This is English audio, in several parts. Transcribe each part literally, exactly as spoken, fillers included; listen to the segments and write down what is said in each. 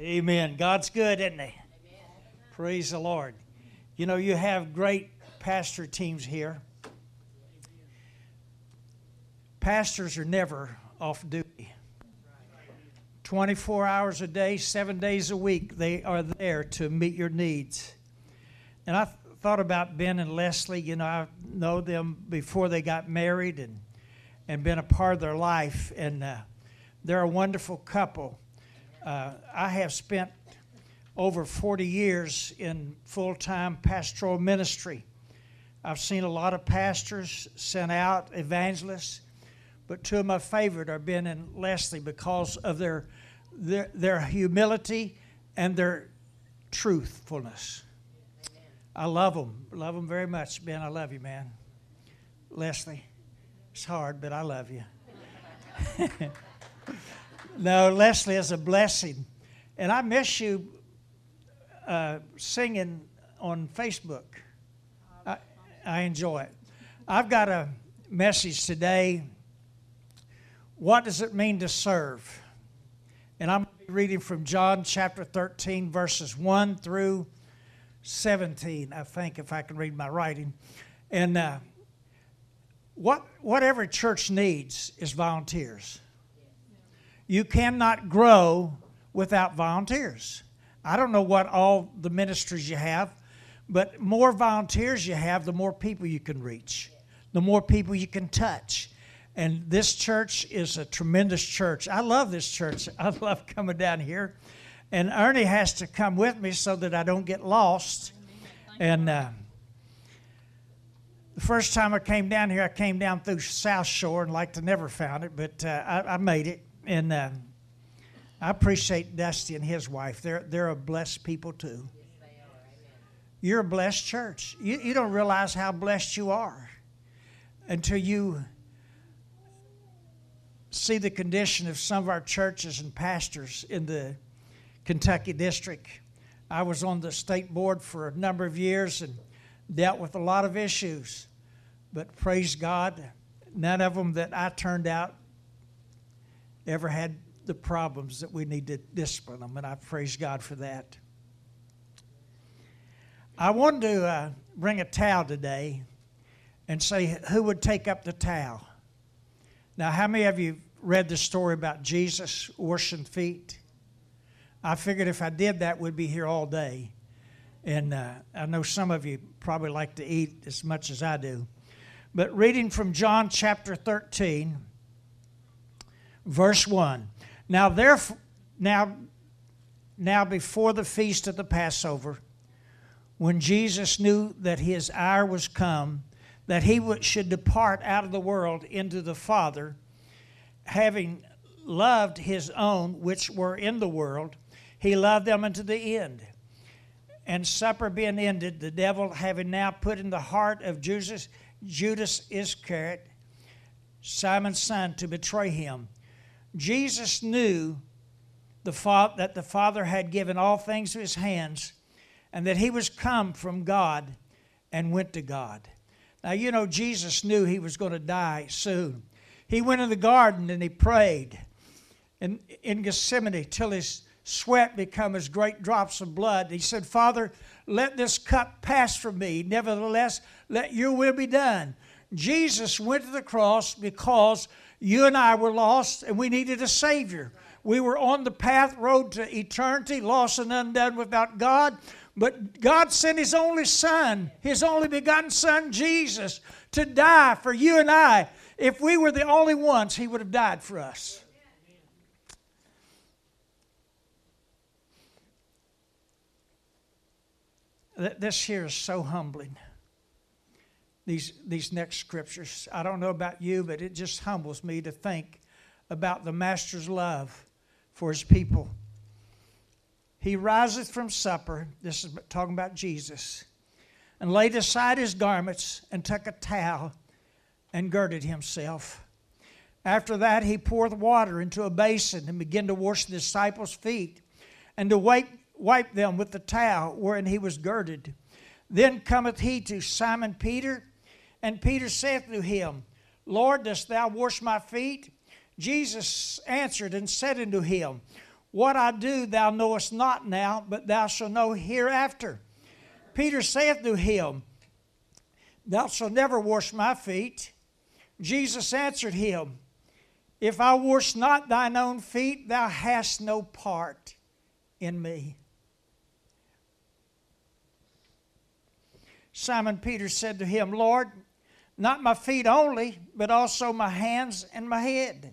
Amen. God's good, isn't he? Amen. Praise the Lord. You know, you have great pastor teams here. Pastors are never off duty. twenty-four hours a day, seven days a week, they are there to meet your needs. And I th- thought about Ben and Leslie. You know, I know them before they got married and, and been a part of their life. And uh, they're a wonderful couple. Uh, I have spent over forty years in full-time pastoral ministry. I've seen a lot of pastors sent out, evangelists. But two of my favorite are Ben and Leslie because of their their, their humility and their truthfulness. Amen. I love them. Love them very much. Ben, I love you, man. Leslie, it's hard, but I love you. No, Leslie is a blessing. And I miss you uh, singing on Facebook. I, I enjoy it. I've got a message today. What does it mean to serve? And I'm reading from John chapter thirteen, verses one through seventeen, I think, if I can read my writing. And uh, what, what every church needs is volunteers. You cannot grow without volunteers. I don't know what all the ministries you have, but more volunteers you have, the more people you can reach, the more people you can touch. And this church is a tremendous church. I love this church. I love coming down here. And Ernie has to come with me so that I don't get lost. And uh, the first time I came down here, I came down through South Shore and like to never found it, but uh, I, I made it. And uh, I appreciate Dusty and his wife. They're, they're a blessed people too. You're a blessed church. You, you don't realize how blessed you are until you see the condition of some of our churches and pastors in the Kentucky district. I was on the state board for a number of years and dealt with a lot of issues. But praise God, none of them that I turned out ever had the problems that we need to discipline them, and I praise God for that. I wanted to uh, bring a towel today and say, who would take up the towel? Now, how many of you read the story about Jesus washing feet? I figured if I did that, we'd be here all day. And uh, I know some of you probably like to eat as much as I do. But reading from John chapter thirteen, verse one. Now, therefore, now, now before the feast of the Passover, when Jesus knew that his hour was come, that he should depart out of the world into the Father, having loved his own which were in the world, he loved them unto the end. And supper being ended, the devil having now put in the heart of Judas, Judas Iscariot, Simon's son, to betray him. Jesus knew the fa- that the Father had given all things to his hands, and that he was come from God and went to God. Now, you know, Jesus knew he was going to die soon. He went in the garden and he prayed in, in Gethsemane till his sweat became as great drops of blood. He said, Father, let this cup pass from me. Nevertheless, let your will be done. Jesus went to the cross because you and I were lost and we needed a Savior. We were on the path, road to eternity, lost and undone without God. But God sent his only son, his only begotten son, Jesus, to die for you and I. If we were the only ones, he would have died for us. This here is so humbling. These, these next scriptures. I don't know about you, but it just humbles me to think about the Master's love for his people. He riseth from supper, this is talking about Jesus, and laid aside his garments and took a towel and girded himself. After that, he poured water into a basin and began to wash the disciples' feet and to wipe, wipe them with the towel wherein he was girded. Then cometh he to Simon Peter, and Peter saith to him, Lord, dost thou wash my feet? Jesus answered and said unto him, What I do thou knowest not now, but thou shalt know hereafter. Peter saith to him, Thou shalt never wash my feet. Jesus answered him, If I wash not thine own feet, thou hast no part in me. Simon Peter said to him, Lord, not my feet only, but also my hands and my head.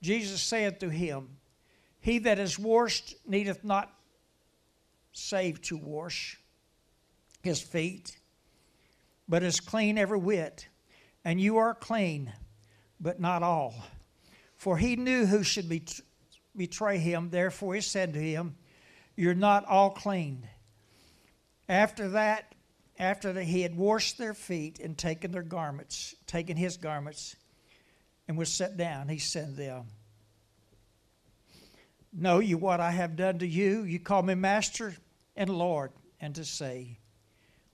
Jesus said to him, He that is washed needeth not save to wash his feet, but is clean every whit. And you are clean, but not all. For he knew who should bet- betray him. Therefore he said to him, You're not all clean. After that, after that he had washed their feet and taken their garments, taken his garments, and was set down, he said to them, Know you what I have done to you? You call me Master and Lord, and to say,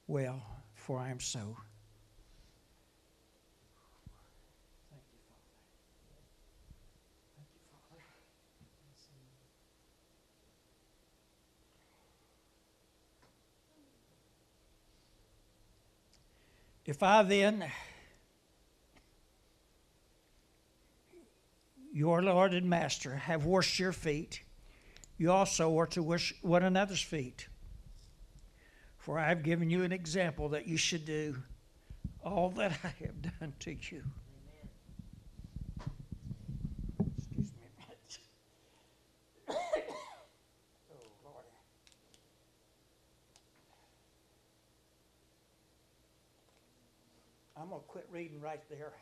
Well, for I am so. If I then, your Lord and Master, have washed your feet, you also are to wash one another's feet. For I have given you an example that you should do all that I have done to you. Amen. Excuse me a minute. Oh, Lord. I'm going to quit reading right there.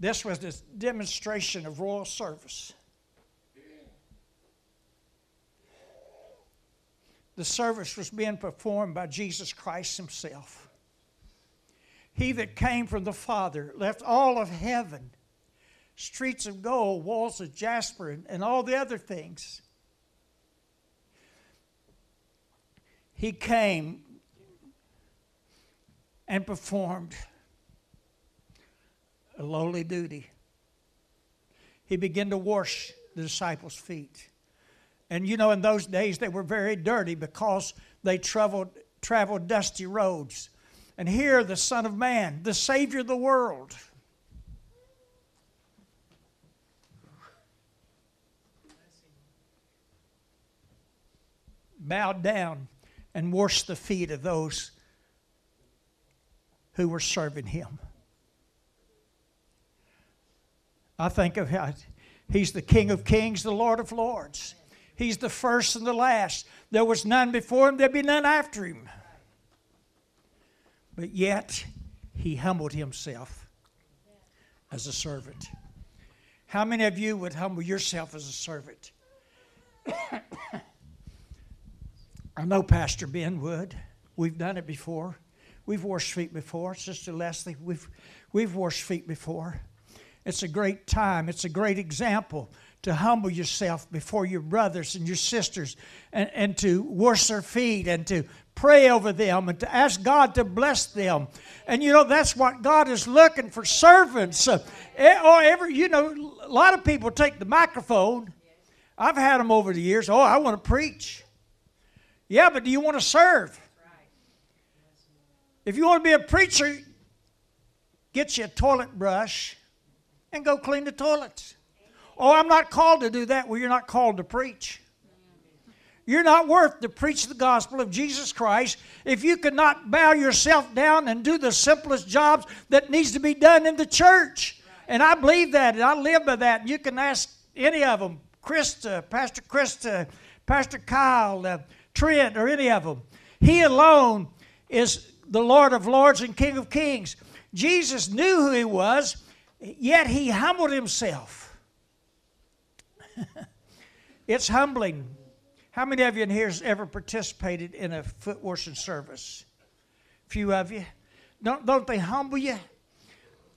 This was this demonstration of royal service. The service was being performed by Jesus Christ himself. He that came from the Father left all of heaven, streets of gold, walls of jasper, and, and all the other things. He came and performed a lowly duty. He began to wash the disciples' feet. And you know, in those days they were very dirty because they traveled, traveled dusty roads. And here the Son of Man, the Savior of the world, bowed down and washed the feet of those who were serving him. I think of how he's the King of kings, the Lord of lords. He's the first and the last. There was none before him. There'll be none after him. But yet, he humbled himself as a servant. How many of you would humble yourself as a servant? I know Pastor Ben would. We've done it before. We've washed feet before. Sister Leslie, we've, we've washed feet before. It's a great time. It's a great example to humble yourself before your brothers and your sisters and, and to wash their feet and to pray over them and to ask God to bless them. And, you know, that's what God is looking for, servants. Or every, you know, a lot of people take the microphone. I've had them over the years. Oh, I want to preach. Yeah, but do you want to serve? If you want to be a preacher, get you a toilet brush and go clean the toilets. Oh, I'm not called to do that. Well, you're not called to preach. You're not worth to preach the gospel of Jesus Christ if you could not bow yourself down and do the simplest jobs that needs to be done in the church. And I believe that, and I live by that. And you can ask any of them, Krista, Pastor Krista, Pastor Kyle, uh, Trent, or any of them. He alone is the Lord of lords and King of kings. Jesus knew who he was. Yet he humbled himself. It's humbling. How many of you in here has ever participated in a foot washing service? A few of you. Don't, don't they humble you?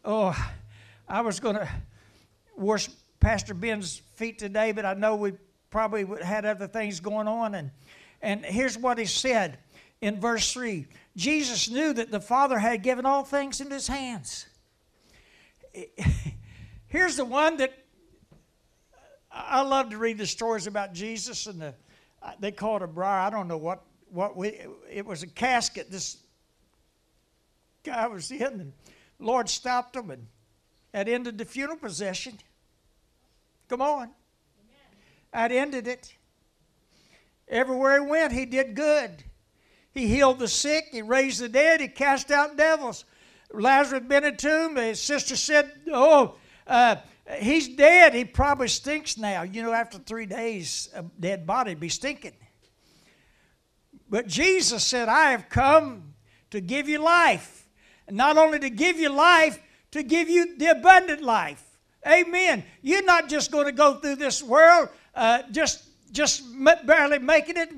Oh, I was going to wash Pastor Ben's feet today, but I know we probably had other things going on. And, And here's what he said in verse three. Jesus knew that the Father had given all things into his hands. Here's the one that I love to read the stories about Jesus and the, they call it a briar. I don't know what, what we, it was a casket this guy was in, and the Lord stopped him and that ended the funeral procession. Come on. That ended it. Everywhere he went, he did good. He healed the sick. He raised the dead. He cast out devils. Lazarus had been in a tomb. His sister said, oh, uh, he's dead. He probably stinks now. You know, after three days, a dead body would be stinking. But Jesus said, I have come to give you life. And not only to give you life, to give you the abundant life. Amen. You're not just going to go through this world uh, just just barely making it.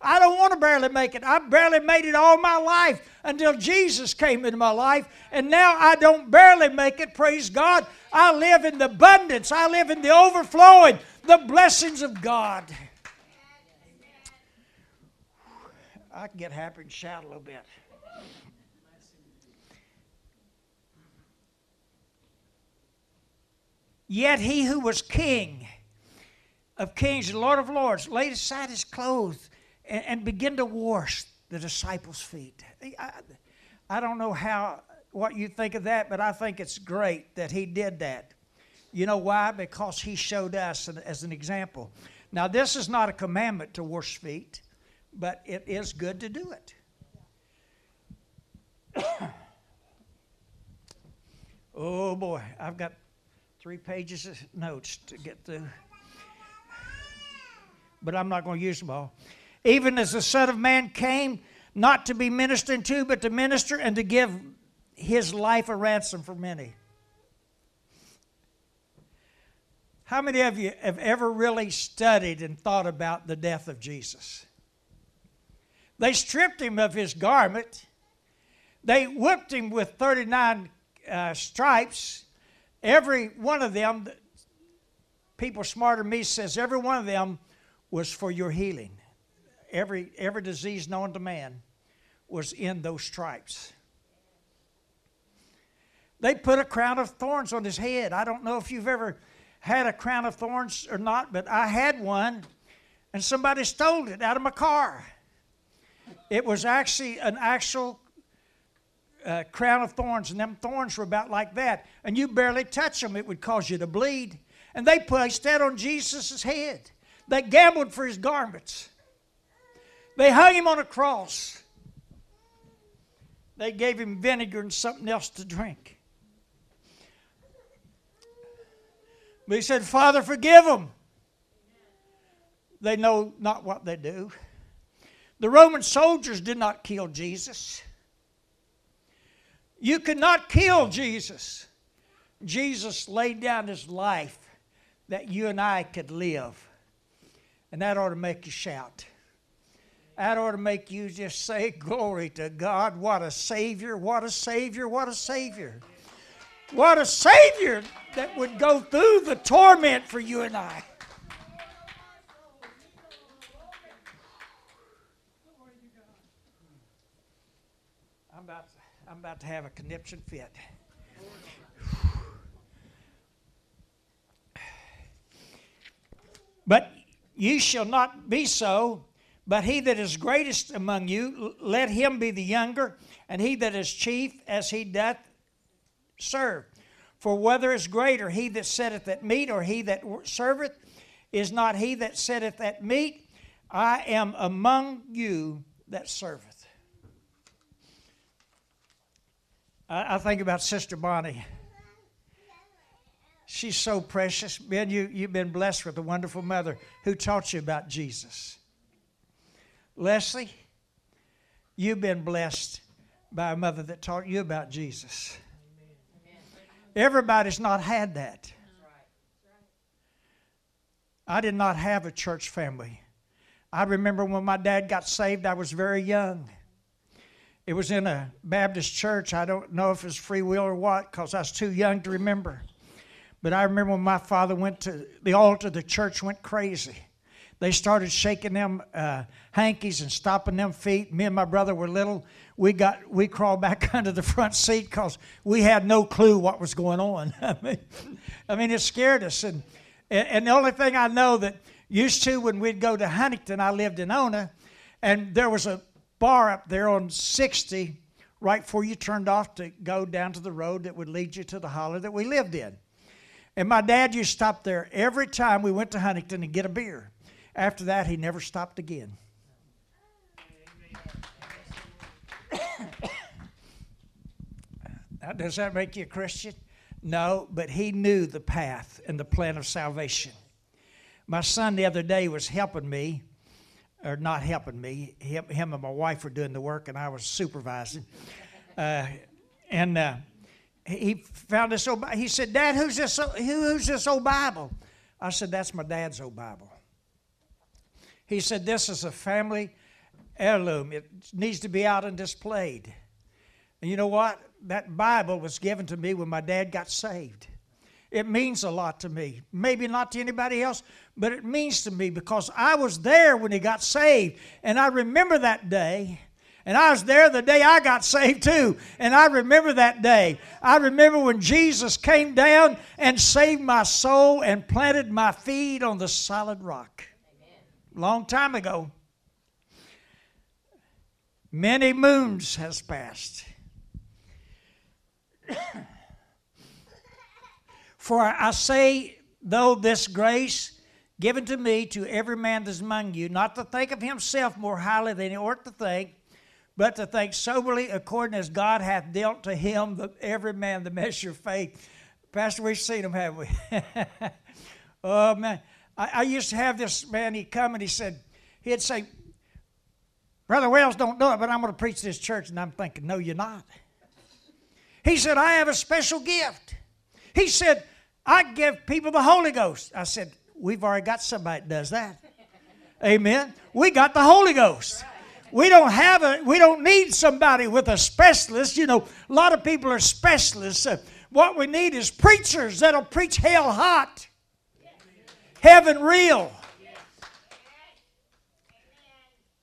I don't want to barely make it. I barely made it all my life until Jesus came into my life. And now I don't barely make it, praise God. I live in the abundance. I live in the overflowing, the blessings of God. I can get happy and shout a little bit. Yet he who was king of kings and Lord of lords laid aside his clothes and, and began to wash the disciples' feet. I, I don't know how what you think of that, but I think it's great that he did that. You know why? Because he showed us an, as an example. Now, this is not a commandment to wash feet, but it is good to do it. Oh, boy, I've got three pages of notes to get through. But I'm not going to use them all. Even as the Son of Man came, not to be ministered to, but to minister and to give his life a ransom for many. How many of you have ever really studied and thought about the death of Jesus? They stripped him of his garment. They whipped him with thirty-nine uh, stripes. Every one of them, people smarter than me says, every one of them was for your healing. Every, every disease known to man was in those stripes. They put a crown of thorns on his head. I don't know if you've ever had a crown of thorns or not, but I had one, and somebody stole it out of my car. It was actually an actual uh, crown of thorns, and them thorns were about like that, and you barely touch them. It would cause you to bleed. And they placed that on Jesus' head. They gambled for his garments. They hung him on a cross. They gave him vinegar and something else to drink. But he said, Father, forgive them. They know not what they do. The Roman soldiers did not kill Jesus. You could not kill Jesus. Jesus laid down his life that you and I could live. And that ought to make you shout. That ought to make you just say, glory to God. What a Savior, what a Savior, what a Savior. What a Savior that would go through the torment for you and I. I'm about to, I'm about to have a conniption fit. But you shall not be so, but he that is greatest among you, let him be the younger, and he that is chief, as he doth serve. For whether is greater, he that sitteth at meat, or he that serveth, is not he that sitteth at meat. I am among you that serveth. I, I think about Sister Bonnie. She's so precious. Ben, you, you've been blessed with a wonderful mother who taught you about Jesus. Leslie, you've been blessed by a mother that taught you about Jesus. Everybody's not had that. I did not have a church family. I remember when my dad got saved, I was very young. It was in a Baptist church. I don't know if it was free will or what, because I was too young to remember. But I remember when my father went to the altar, the church went crazy. They started shaking them uh, hankies and stopping them feet. Me and my brother were little. We got we crawled back under the front seat because we had no clue what was going on. I mean, I mean, it scared us. And and the only thing I know that used to when we'd go to Huntington, I lived in Ona, and there was a bar up there on sixty right before you turned off to go down to the road that would lead you to the holler that we lived in. And my dad used to stop there every time we went to Huntington and get a beer. After that, he never stopped again. Now, does that make you a Christian? No, but he knew the path and the plan of salvation. My son the other day was helping me, or not helping me. Him, him and my wife were doing the work, and I was supervising. Uh, and... Uh, He found this old Bible. He said, "Dad, who's this, who, who's this old Bible?" I said, "That's my dad's old Bible." He said, "This is a family heirloom. It needs to be out and displayed." And you know what? That Bible was given to me when my dad got saved. It means a lot to me. Maybe not to anybody else, but it means to me because I was there when he got saved. And I remember that day. And I was there the day I got saved too. And I remember that day. I remember when Jesus came down and saved my soul and planted my feet on the solid rock. Amen. Long time ago. Many moons has passed. For I say, though this grace given to me to every man that's among you, not to think of himself more highly than he ought to think, but to think soberly according as God hath dealt to him, the, every man, the measure of faith. Pastor, we've seen them, have we? Oh, man. I, I used to have this man, he'd come and he said, he'd say, "Brother Wells, don't do it, but I'm going to preach this church." And I'm thinking, no, you're not. He said, "I have a special gift." He said, "I give people the Holy Ghost." I said, "We've already got somebody that does that." Amen. We got the Holy Ghost. We don't have a, we don't need somebody with a specialist. You know, a lot of people are specialists. Uh, what we need is preachers that'll preach hell hot, yes. Heaven real, yes.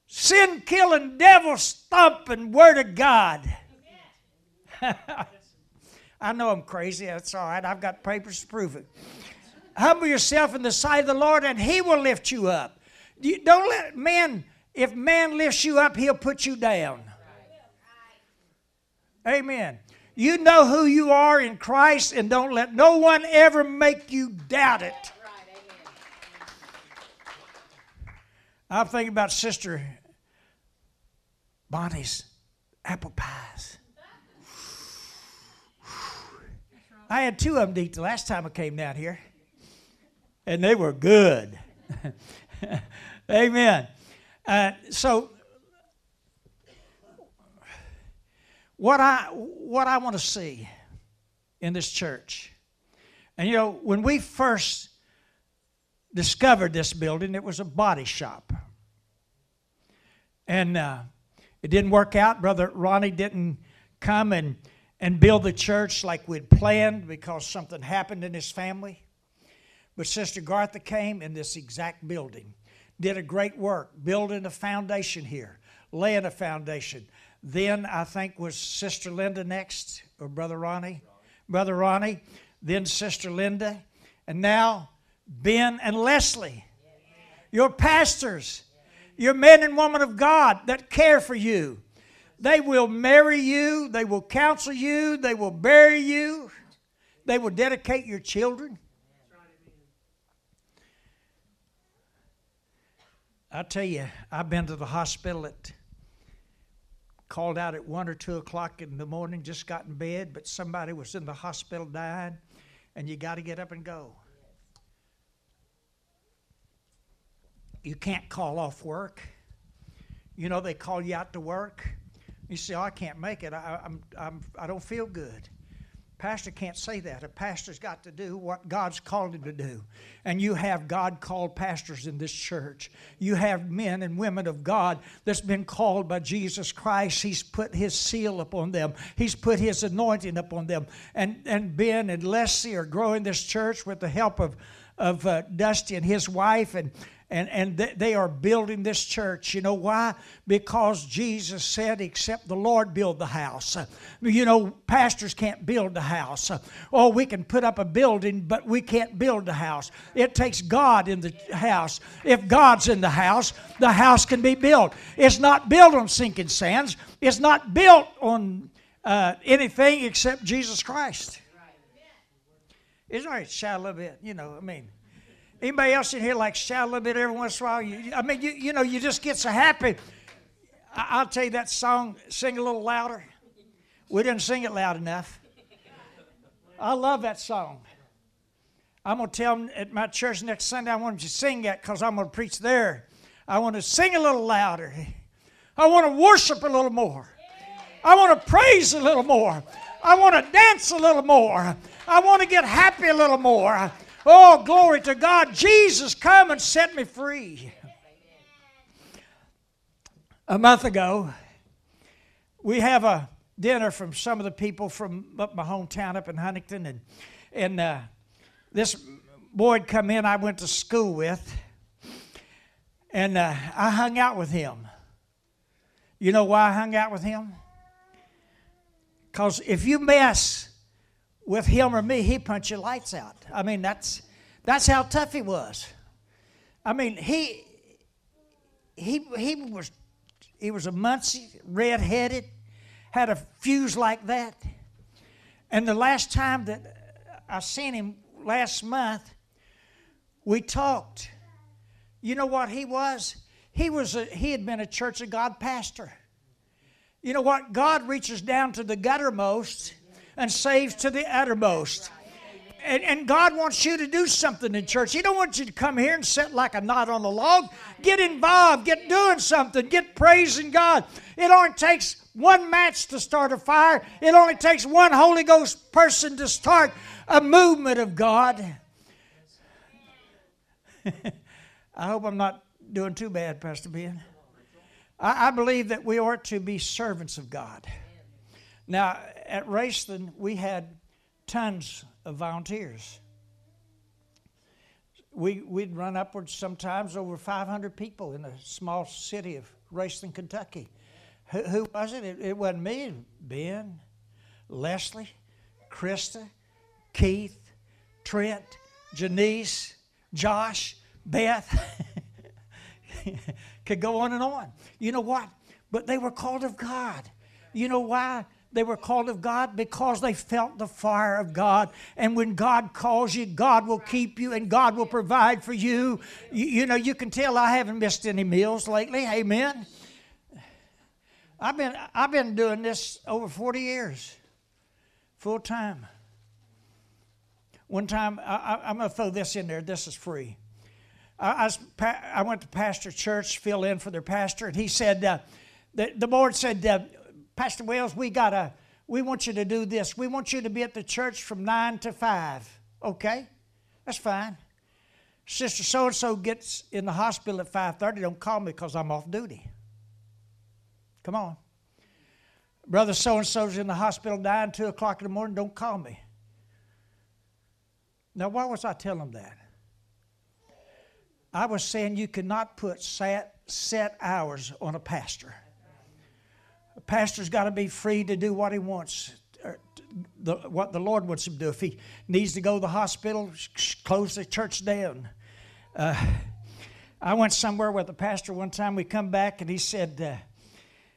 Sin killing, devil stomping Word of God. I know I'm crazy. That's all right. I've got papers to prove it. Humble yourself in the sight of the Lord, and He will lift you up. You don't let men. If man lifts you up, he'll put you down. Amen. You know who you are in Christ, and don't let no one ever make you doubt it. I'm thinking about Sister Bonnie's apple pies. I had two of them to eat the last time I came down here, and they were good. Amen. Uh, so, what I what I want to see in this church, and you know, when we first discovered this building, it was a body shop, and uh, it didn't work out. Brother Ronnie didn't come and and build the church like we'd planned because something happened in his family. But Sister Gartha came in this exact building. Did a great work, building a foundation here, laying a foundation. Then I think was Sister Linda next, or Brother Ronnie. Brother Ronnie, then Sister Linda, and now Ben and Leslie. Your pastors, your men and women of God that care for you. They will marry you, they will counsel you, they will bury you, they will dedicate your children. I tell you, I've been to the hospital at, called out at one or two o'clock in the morning, just got in bed, but somebody was in the hospital dying, and you got to get up and go. You can't call off work. You know, they call you out to work. You say, "Oh, I can't make it. I, I'm, I'm, I don't feel good." Pastor can't say that. A pastor's got to do what God's called him to do. And you have God-called pastors in this church. You have men and women of God that's been called by Jesus Christ. He's put His seal upon them. He's put His anointing upon them. And and Ben and Leslie are growing this church with the help of, of uh, Dusty and his wife and and, and th- they are building this church. You know why? Because Jesus said, except the Lord build the house. You know, pastors can't build the house. Oh, we can put up a building, but we can't build the house. It takes God in the house. If God's in the house, the house can be built. It's not built on sinking sands. It's not built on uh, anything except Jesus Christ. It's all right to shout a little bit, you know, I mean. Anybody else in here like shout a little bit every once in a while? You, I mean, you you know, you just get so happy. I, I'll tell you that song, sing a little louder. We didn't sing it loud enough. I love that song. I'm going to tell them at my church next Sunday, I want you to sing that because I'm going to preach there. I want to sing a little louder. I want to worship a little more. I want to praise a little more. I want to dance a little more. I want to get happy a little more. Oh, glory to God. Jesus, come and set me free. A month ago, we have a dinner from some of the people from up my hometown up in Huntington. And, and uh, this boy had come in I went to school with. And uh, I hung out with him. You know why I hung out with him? Because if you mess with him or me, he punch your lights out. I mean, that's that's how tough he was. I mean, he he he was he was a Muncie, red-headed, had a fuse like that. And the last time that I seen him last month, we talked. You know what he was? He was a, he had been a Church of God pastor. You know what? God reaches down to the guttermost and saves to the uttermost. And, and God wants you to do something in church. He don't want you to come here and sit like a knot on a log. Get involved. Get doing something. Get praising God. It only takes one match to start a fire. It only takes one Holy Ghost person to start a movement of God. I hope I'm not doing too bad, Pastor Ben. I believe that we ought to be servants of God. Now, at Raceland, we had tons of volunteers. We, we'd run upwards sometimes over five hundred people in a small city of Raceland, Kentucky. Who, who was it? it? It wasn't me. Ben, Leslie, Krista, Keith, Trent, Janice, Josh, Beth. Could go on and on. You know what? But they were called of God. You know why they were called of God? Because they felt the fire of God. And when God calls you, God will keep you and God will provide for you. You, you know, you can tell I haven't missed any meals lately. Amen. I've been I've been doing this over forty years, full time. One time, I, I, I'm going to throw this in there. This is free. I, I went to Pastor Church, fill in for their pastor, and he said, uh, the, the board said, uh, Pastor Wells, we got a, we want you to do this. We want you to be at the church from nine to five. Okay, that's fine. Sister so-and-so gets in the hospital at five thirty. Don't call me because I'm off duty. Come on. Brother so-and-so's in the hospital dying two o'clock in the morning. Don't call me. Now, why was I telling them that? I was saying you cannot put set, set hours on a pastor. A pastor's got to be free to do what he wants, or the, what the Lord wants him to do. If he needs to go to the hospital, close the church down. Uh, I went somewhere with a pastor one time. We come back and he said, uh,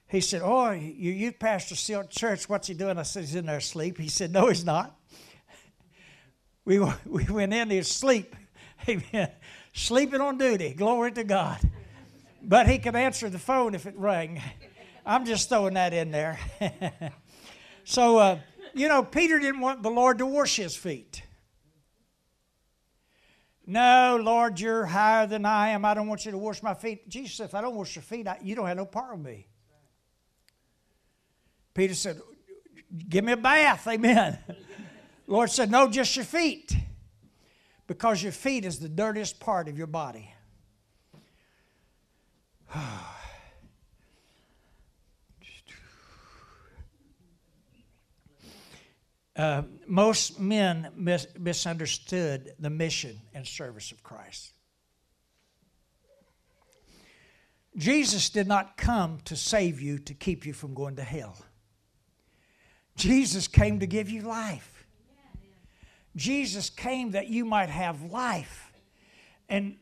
he said, "Oh, your youth pastor's still at church. What's he doing?" I said, "He's in there asleep." He said, "No, he's not." We we went in, he was asleep. Amen. Sleeping on duty, glory to God. But he could answer the phone if it rang. I'm just throwing that in there. So, uh, you know, Peter didn't want the Lord to wash his feet. "No, Lord, you're higher than I am. I don't want you to wash my feet." Jesus said, "If I don't wash your feet, I, you don't have no part with me." Peter said, "Give me a bath," amen. Lord said, "No, just your feet." Because your feet is the dirtiest part of your body. uh, most men mis- misunderstood the mission and service of Christ. Jesus did not come to save you, to keep you from going to hell. Jesus came to give you life. Jesus came that you might have life. And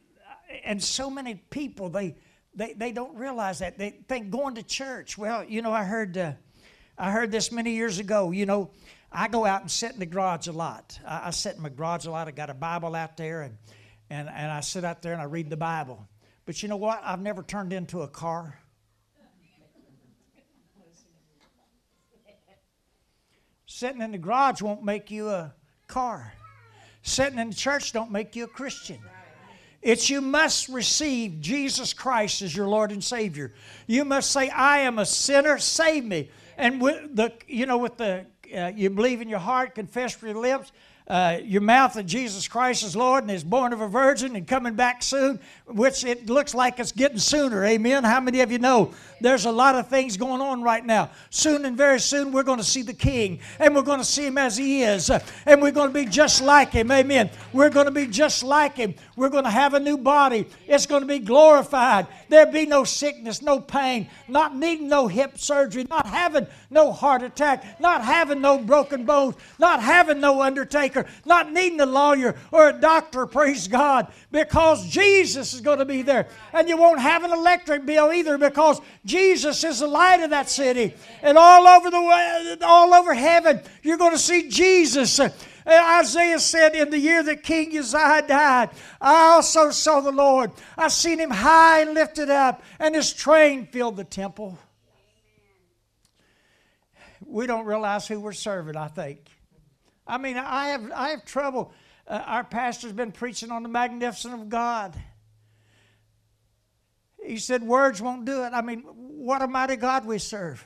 and so many people, they they, they don't realize that. They think going to church, well, you know, I heard uh, I heard this many years ago, you know, I go out and sit in the garage a lot. I, I sit in my garage a lot. I got a Bible out there, and, and, and I sit out there and I read the Bible. But you know what? I've never turned into a car. Sitting in the garage won't make you a car. Sitting in the church don't make you a Christian. It's you must receive Jesus Christ as your Lord and Savior. You must say, I am a sinner, save me. And with the, you know, with the, uh, you believe in your heart, confess with your lips, Uh, your mouth that Jesus Christ is Lord and is born of a virgin and coming back soon, which it looks like it's getting sooner. Amen. How many of you know there's a lot of things going on right now? Soon and very soon we're going to see the King, and we're going to see Him as He is, and we're going to be just like Him. Amen. We're going to be just like Him. We're going to have a new body. It's going to be glorified. There'll be no sickness, no pain, not needing no hip surgery, not having no heart attack, not having no broken bones, not having no undertaking, not needing a lawyer or a doctor, praise God, because Jesus is going to be there. And you won't have an electric bill either, because Jesus is the light of that city. And all over the all over heaven, you're going to see Jesus. Isaiah said, in the year that King Uzziah died, I also saw the Lord. I seen Him high and lifted up, and His train filled the temple. We don't realize who we're serving, I think. I mean, I have I have trouble. Uh, our pastor's been preaching on the magnificence of God. He said words won't do it. I mean, what a mighty God we serve.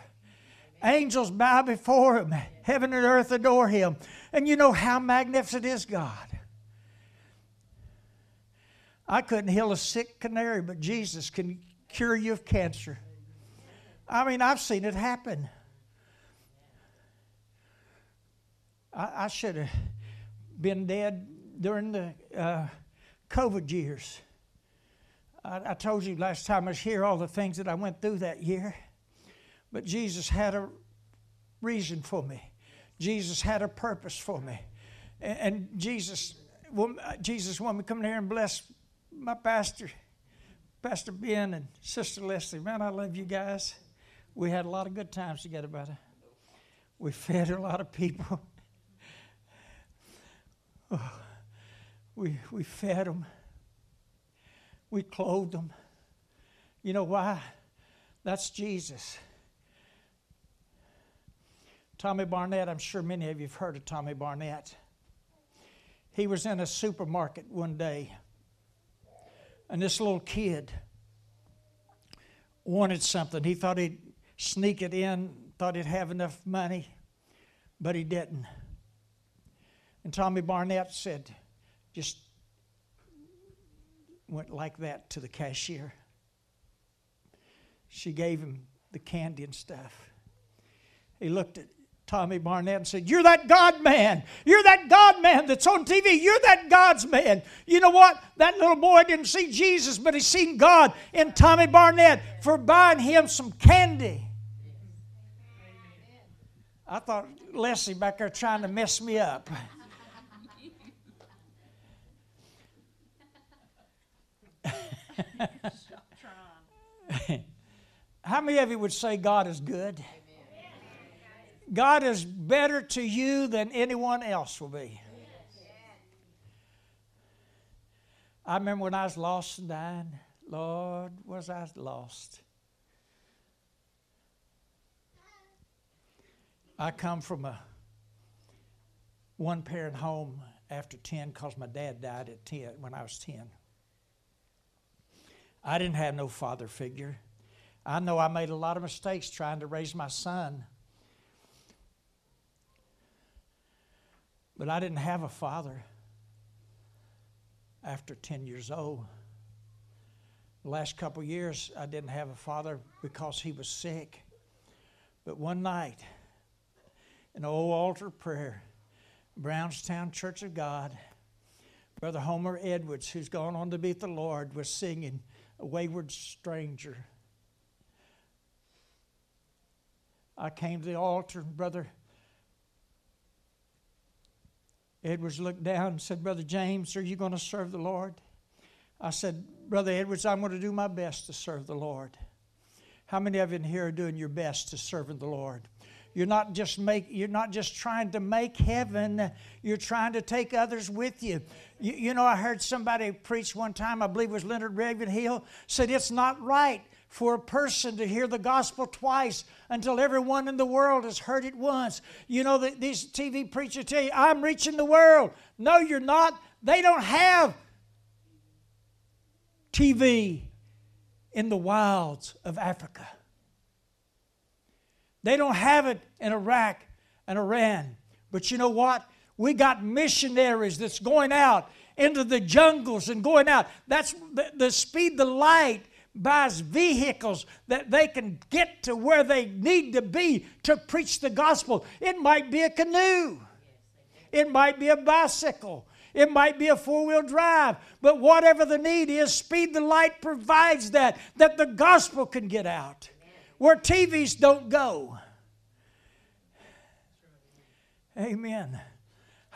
Angels bow before Him. Heaven and earth adore Him. And you know how magnificent is God. I couldn't heal a sick canary, but Jesus can cure you of cancer. I mean, I've seen it happen. I should have been dead during the uh, COVID years. I, I told you last time I was here all the things that I went through that year. But Jesus had a reason for me. Jesus had a purpose for me. And, and Jesus, Jesus wanted me to come in here and bless my pastor, Pastor Ben and Sister Leslie. Man, I love you guys. We had a lot of good times together, brother. We fed a lot of people. Oh, we, we fed them. We clothed them. You know why? That's Jesus. Tommy Barnett, I'm sure many of you have heard of Tommy Barnett. He was in a supermarket one day, and this little kid wanted something. He thought he'd sneak it in, thought he'd have enough money, but he didn't. And Tommy Barnett said, just went like that to the cashier. She gave him the candy and stuff. He looked at Tommy Barnett and said, you're that God man. You're that God man that's on T V. You're that God's man. You know what? That little boy didn't see Jesus, but he seen God in Tommy Barnett for buying him some candy. I thought Leslie back there trying to mess me up. How many of you would say God is good? God is better to you than anyone else will be. I remember when I was lost and dying. Lord, was I lost. I come from a one-parent home after ten because my dad died at ten when I was ten. I didn't have no father figure. I know I made a lot of mistakes trying to raise my son. But I didn't have a father after ten years old. The last couple of years, I didn't have a father because he was sick. But one night, an old altar prayer, Brownstown Church of God, Brother Homer Edwards, who's gone on to be the Lord, was singing A Wayward Stranger. I came to the altar, and Brother Edwards looked down and said, Brother James, are you going to serve the Lord? I said, Brother Edwards, I'm going to do my best to serve the Lord. How many of you in here are doing your best to serve the Lord? You're not just make. You're not just trying to make heaven. You're trying to take others with you. You, you know, I heard somebody preach one time, I believe it was Leonard Ravenhill, said it's not right for a person to hear the gospel twice until everyone in the world has heard it once. You know, the, these T V preachers tell you, I'm reaching the world. No, you're not. They don't have T V in the wilds of Africa. They don't have it in Iraq and Iran. But you know what? We got missionaries that's going out into the jungles and going out. That's the, the Speed the Light buys vehicles that they can get to where they need to be to preach the gospel. It might be a canoe. It might be a bicycle. It might be a four-wheel drive. But whatever the need is, Speed the Light provides that, that the gospel can get out where T Vs don't go. Amen.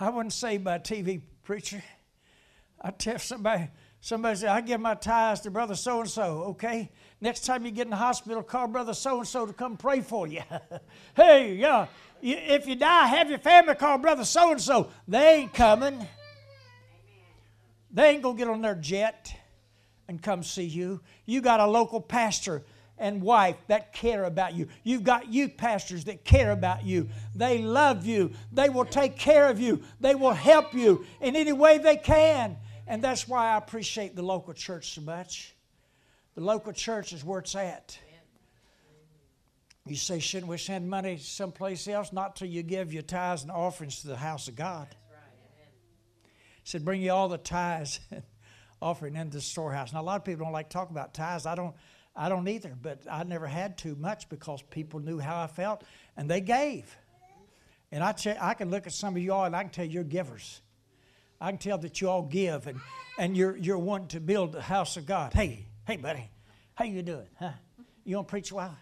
I wasn't saved by a T V preacher. I tell somebody, somebody said, I give my tithes to Brother So-and-so, okay? Next time you get in the hospital, call Brother So-and-so to come pray for you. Hey, yeah. If you die, have your family call Brother So-and-so. They ain't coming. They ain't going to get on their jet and come see you. You got a local pastor and wife that care about you. You've got youth pastors that care about you. They love you. They will take care of you. They will help you in any way they can. And that's why I appreciate the local church so much. The local church is where it's at. You say, shouldn't we send money someplace else? Not till you give your tithes and offerings to the house of God. He said, bring you all the tithes and offering into the storehouse. Now, a lot of people don't like to talk about tithes. I don't I don't either, but I never had too much because people knew how I felt, and they gave. And I, che- I can look at some of you all, and I can tell you're givers. I can tell that you all give, and, and you're, you're wanting to build the house of God. Hey, hey, buddy, how you doing? Huh? You want to preach a while?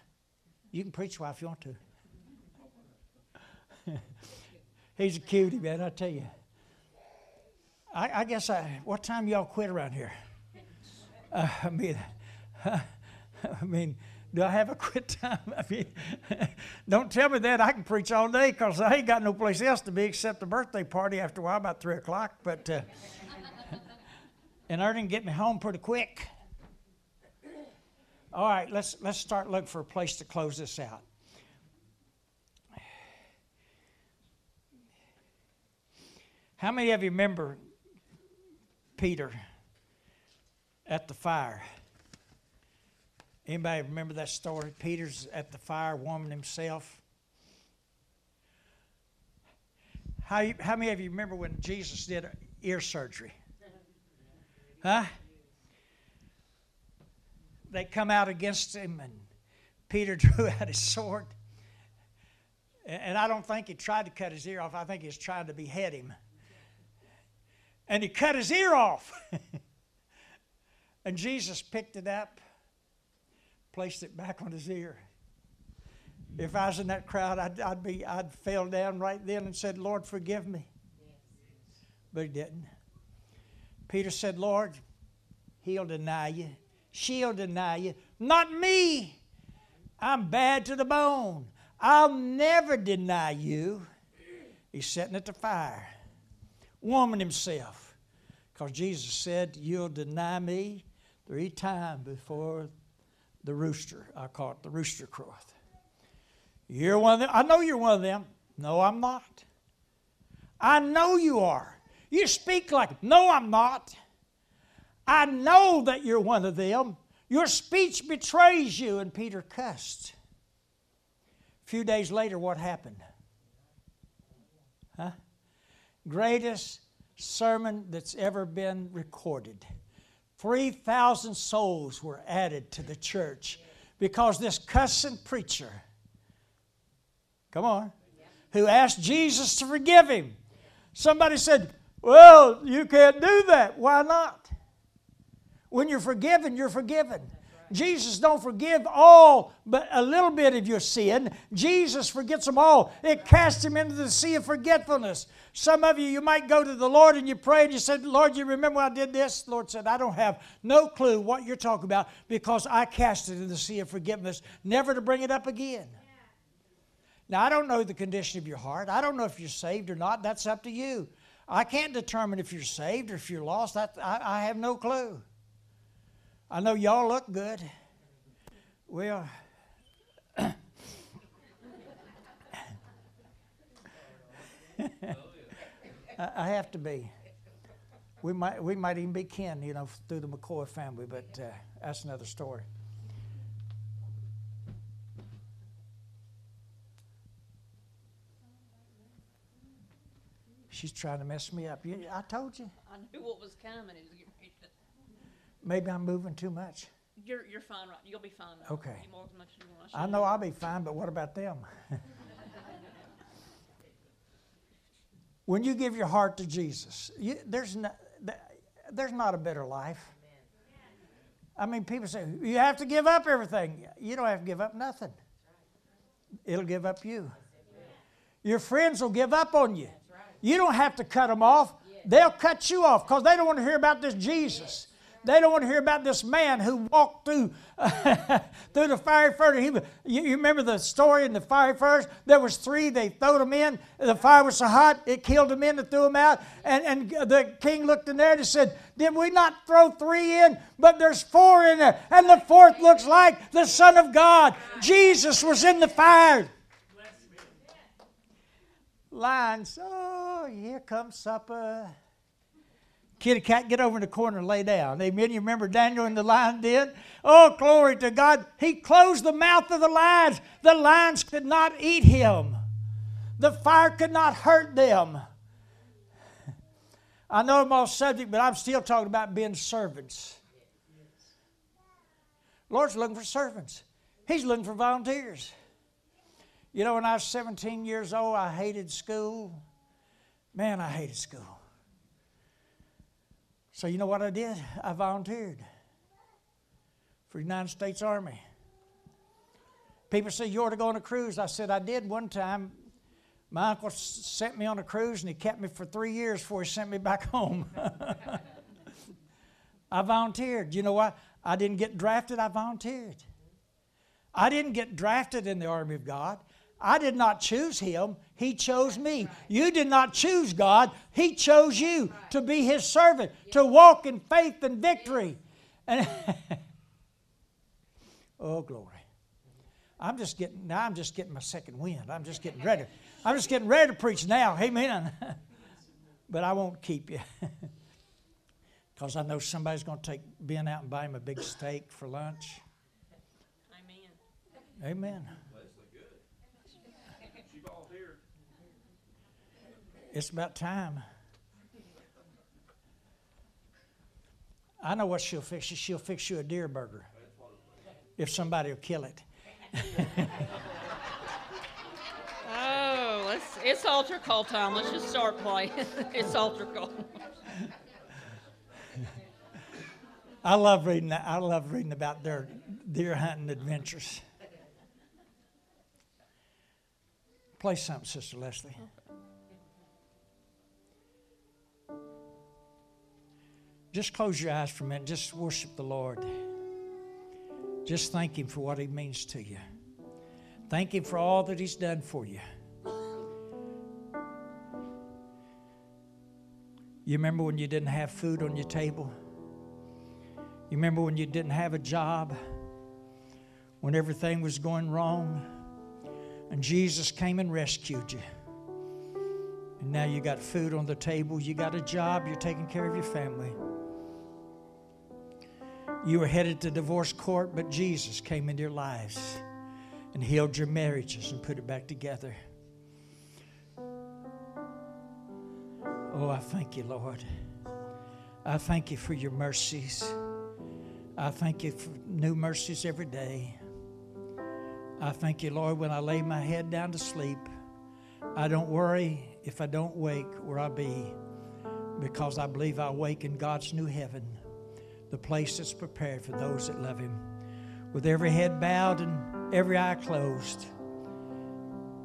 You can preach a while if you want to. He's a cutie, man, I tell you. I, I guess I, what time y'all quit around here? Uh, I mean, huh? I mean, do I have a quit time? I mean, don't tell me that. I can preach all day because I ain't got no place else to be except the birthday party after a while, about three o'clock. But, uh, and Ernie can get me home pretty quick. All right, let's, let's start looking for a place to close this out. How many of you remember Peter at the fire? Anybody remember that story? Peter's at the fire, warming himself. How, you, how many of you remember when Jesus did ear surgery? Huh? They come out against him, and Peter drew out his sword. And I don't think he tried to cut his ear off. I think he was trying to behead him. And he cut his ear off. And Jesus picked it up, placed it back on his ear. If I was in that crowd, I'd, I'd be, I'd fell down right then and said, Lord, forgive me. But he didn't. Peter said, Lord, he'll deny you. She'll deny you. Not me. I'm bad to the bone. I'll never deny you. He's sitting at the fire, warming himself. Because Jesus said, you'll deny me three times before the rooster, I call it the rooster croweth. You're one of them. I know you're one of them. No, I'm not. I know you are. You speak like, no, I'm not. I know that you're one of them. Your speech betrays you. And Peter cussed. A few days later, what happened? Huh? Greatest sermon that's ever been recorded. three thousand souls were added to the church because this cussing preacher, come on, who asked Jesus to forgive him. Somebody said, well, you can't do that. Why not? When you're forgiven, you're forgiven. Jesus don't forgive all but a little bit of your sin. Jesus forgets them all. It casts him into the sea of forgetfulness. Some of you, you might go to the Lord and you pray and you said, Lord, you remember when I did this? The Lord said, I don't have no clue what you're talking about because I cast it in the sea of forgiveness, never to bring it up again. Now, I don't know the condition of your heart. I don't know if you're saved or not. That's up to you. I can't determine if you're saved or if you're lost. I, I, I have no clue. I know y'all look good. Well, I have to be. We might, we might even be kin, you know, through the McCoy family, but uh, that's another story. She's trying to mess me up. You, I told you. I knew what was coming. It was getting ready to... Maybe I'm moving too much. You're you're fine, right? You'll be fine. Right? Okay. More as much as you want. I know I'll be fine, but what about them? When you give your heart to Jesus, you, there's not there's not a better life. I mean, people say you have to give up everything. You don't have to give up nothing. It'll give up you. Your friends will give up on you. You don't have to cut them off. They'll cut you off because they don't want to hear about this Jesus. They don't want to hear about this man who walked through through the fiery furnace. He, you, you remember the story in the fiery furnace? There was three. They threw them in. The fire was so hot, it killed the men that threw them out. And, and the king looked in there and said, did we not throw three in? But there's four in there. And the fourth looks like the Son of God. Jesus was in the fire. Lines. Oh, here comes supper. Kitty cat, get over in the corner and lay down. Amen. You remember Daniel in the lion den? Oh, glory to God. He closed the mouth of the lions. The lions could not eat him. The fire could not hurt them. I know I'm off subject, but I'm still talking about being servants. The Lord's looking for servants. He's looking for volunteers. You know, when I was seventeen years old, I hated school. Man, I hated school. So you know what I did? I volunteered for the United States Army. People said, you ought to go on a cruise. I said, I did one time. My uncle sent me on a cruise, and he kept me for three years before he sent me back home. I volunteered. You know what? I didn't get drafted. I volunteered. I didn't get drafted in the army of God. I did not choose him. He chose me. Right. You did not choose God. He chose you right. to be his servant, yeah. to walk in faith and victory. Yeah. And oh, glory. I'm just getting, now I'm just getting my second wind. I'm just getting ready. I'm just getting ready to preach now. Amen. But I won't keep you. Because I know somebody's going to take Ben out and buy him a big steak for lunch. Amen. Amen. It's about time. I know what she'll fix you. She'll fix you a deer burger if somebody will kill it. Oh, let's, it's altar call time. Let's just start playing. It's altar call. I love reading that. I love reading about their deer hunting adventures. Play something, Sister Leslie. Just close your eyes for a minute. Just worship the Lord. Just thank him for what he means to you. Thank him for all that he's done for you. You remember when you didn't have food on your table? You remember when you didn't have a job? When everything was going wrong? And Jesus came and rescued you. And now you got food on the table. You got a job. You're taking care of your family. You were headed to divorce court, but Jesus came into your lives and healed your marriages and put it back together. Oh, I thank you, Lord. I thank you for your mercies. I thank you for new mercies every day. I thank you, Lord, when I lay my head down to sleep, I don't worry if I don't wake where I be, because I believe I wake in God's new heaven, the place that's prepared for those that love him. with every head bowed and every eye closed,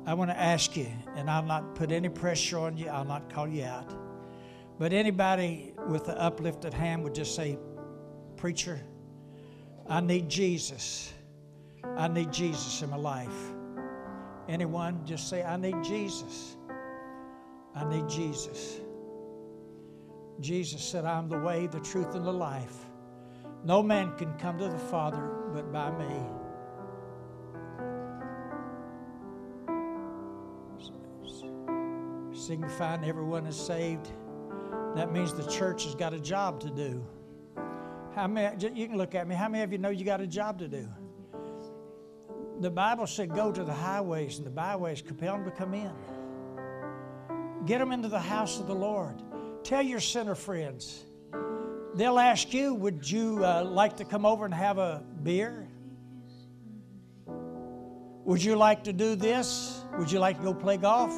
I want to ask you, and I'll not put any pressure on you, I'll not call you out, but anybody with the uplifted hand would just say, preacher, I need Jesus. I need Jesus in my life. Anyone, just say, I need Jesus. I need Jesus. Jesus said, I'm the way, the truth, and the life. No man can come to the Father but by me. Signifying everyone is saved. That means the church has got a job to do. How many? You can look at me. How many of you know you got a job to do? The Bible said, go to the highways and the byways, compel them to come in. Get them into the house of the Lord. Tell your sinner friends. They'll ask you, would you uh, like to come over and have a beer? Would you like to do this? Would you like to go play golf?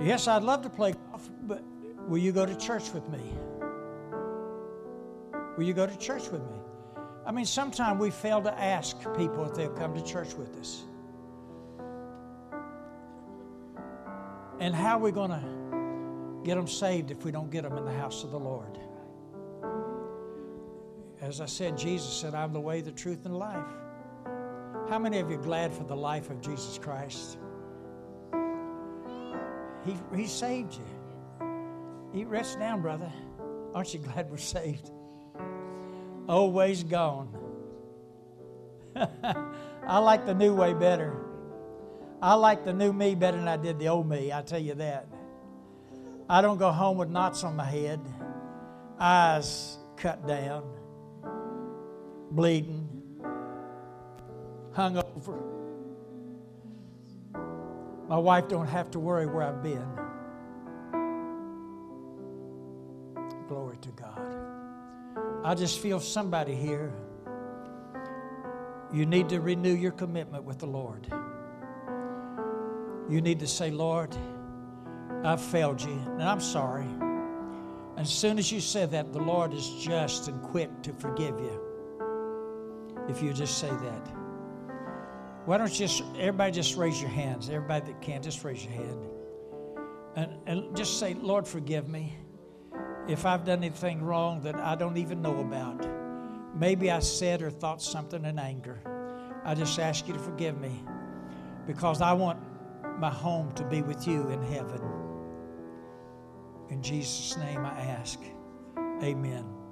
Yes, I'd love to play golf, but will you go to church with me? Will you go to church with me? I mean, sometimes we fail to ask people if they'll come to church with us. And how are we going to get them saved if we don't get them in the house of the Lord? As I said, Jesus said, I'm the way, the truth, and life. How many of you are glad for the life of Jesus Christ? He, he saved you. He rests down, brother. Aren't you glad we're saved? Old way's gone. I like the new way better. I like the new me better than I did the old me, I tell you that. I don't go home with knots on my head, eyes cut down, bleeding, hungover. My wife don't have to worry where I've been. Glory to God. I just feel somebody here, you need to renew your commitment with the Lord. You need to say, Lord, I've failed you, and I'm sorry. As soon as you say that, the Lord is just and quick to forgive you, if you just say that. Why don't you, just, everybody just raise your hands. Everybody that can, just raise your hand. And, and just say, Lord, forgive me. If I've done anything wrong that I don't even know about, maybe I said or thought something in anger, I just ask you to forgive me because I want my home to be with you in heaven. In Jesus' name I ask, amen.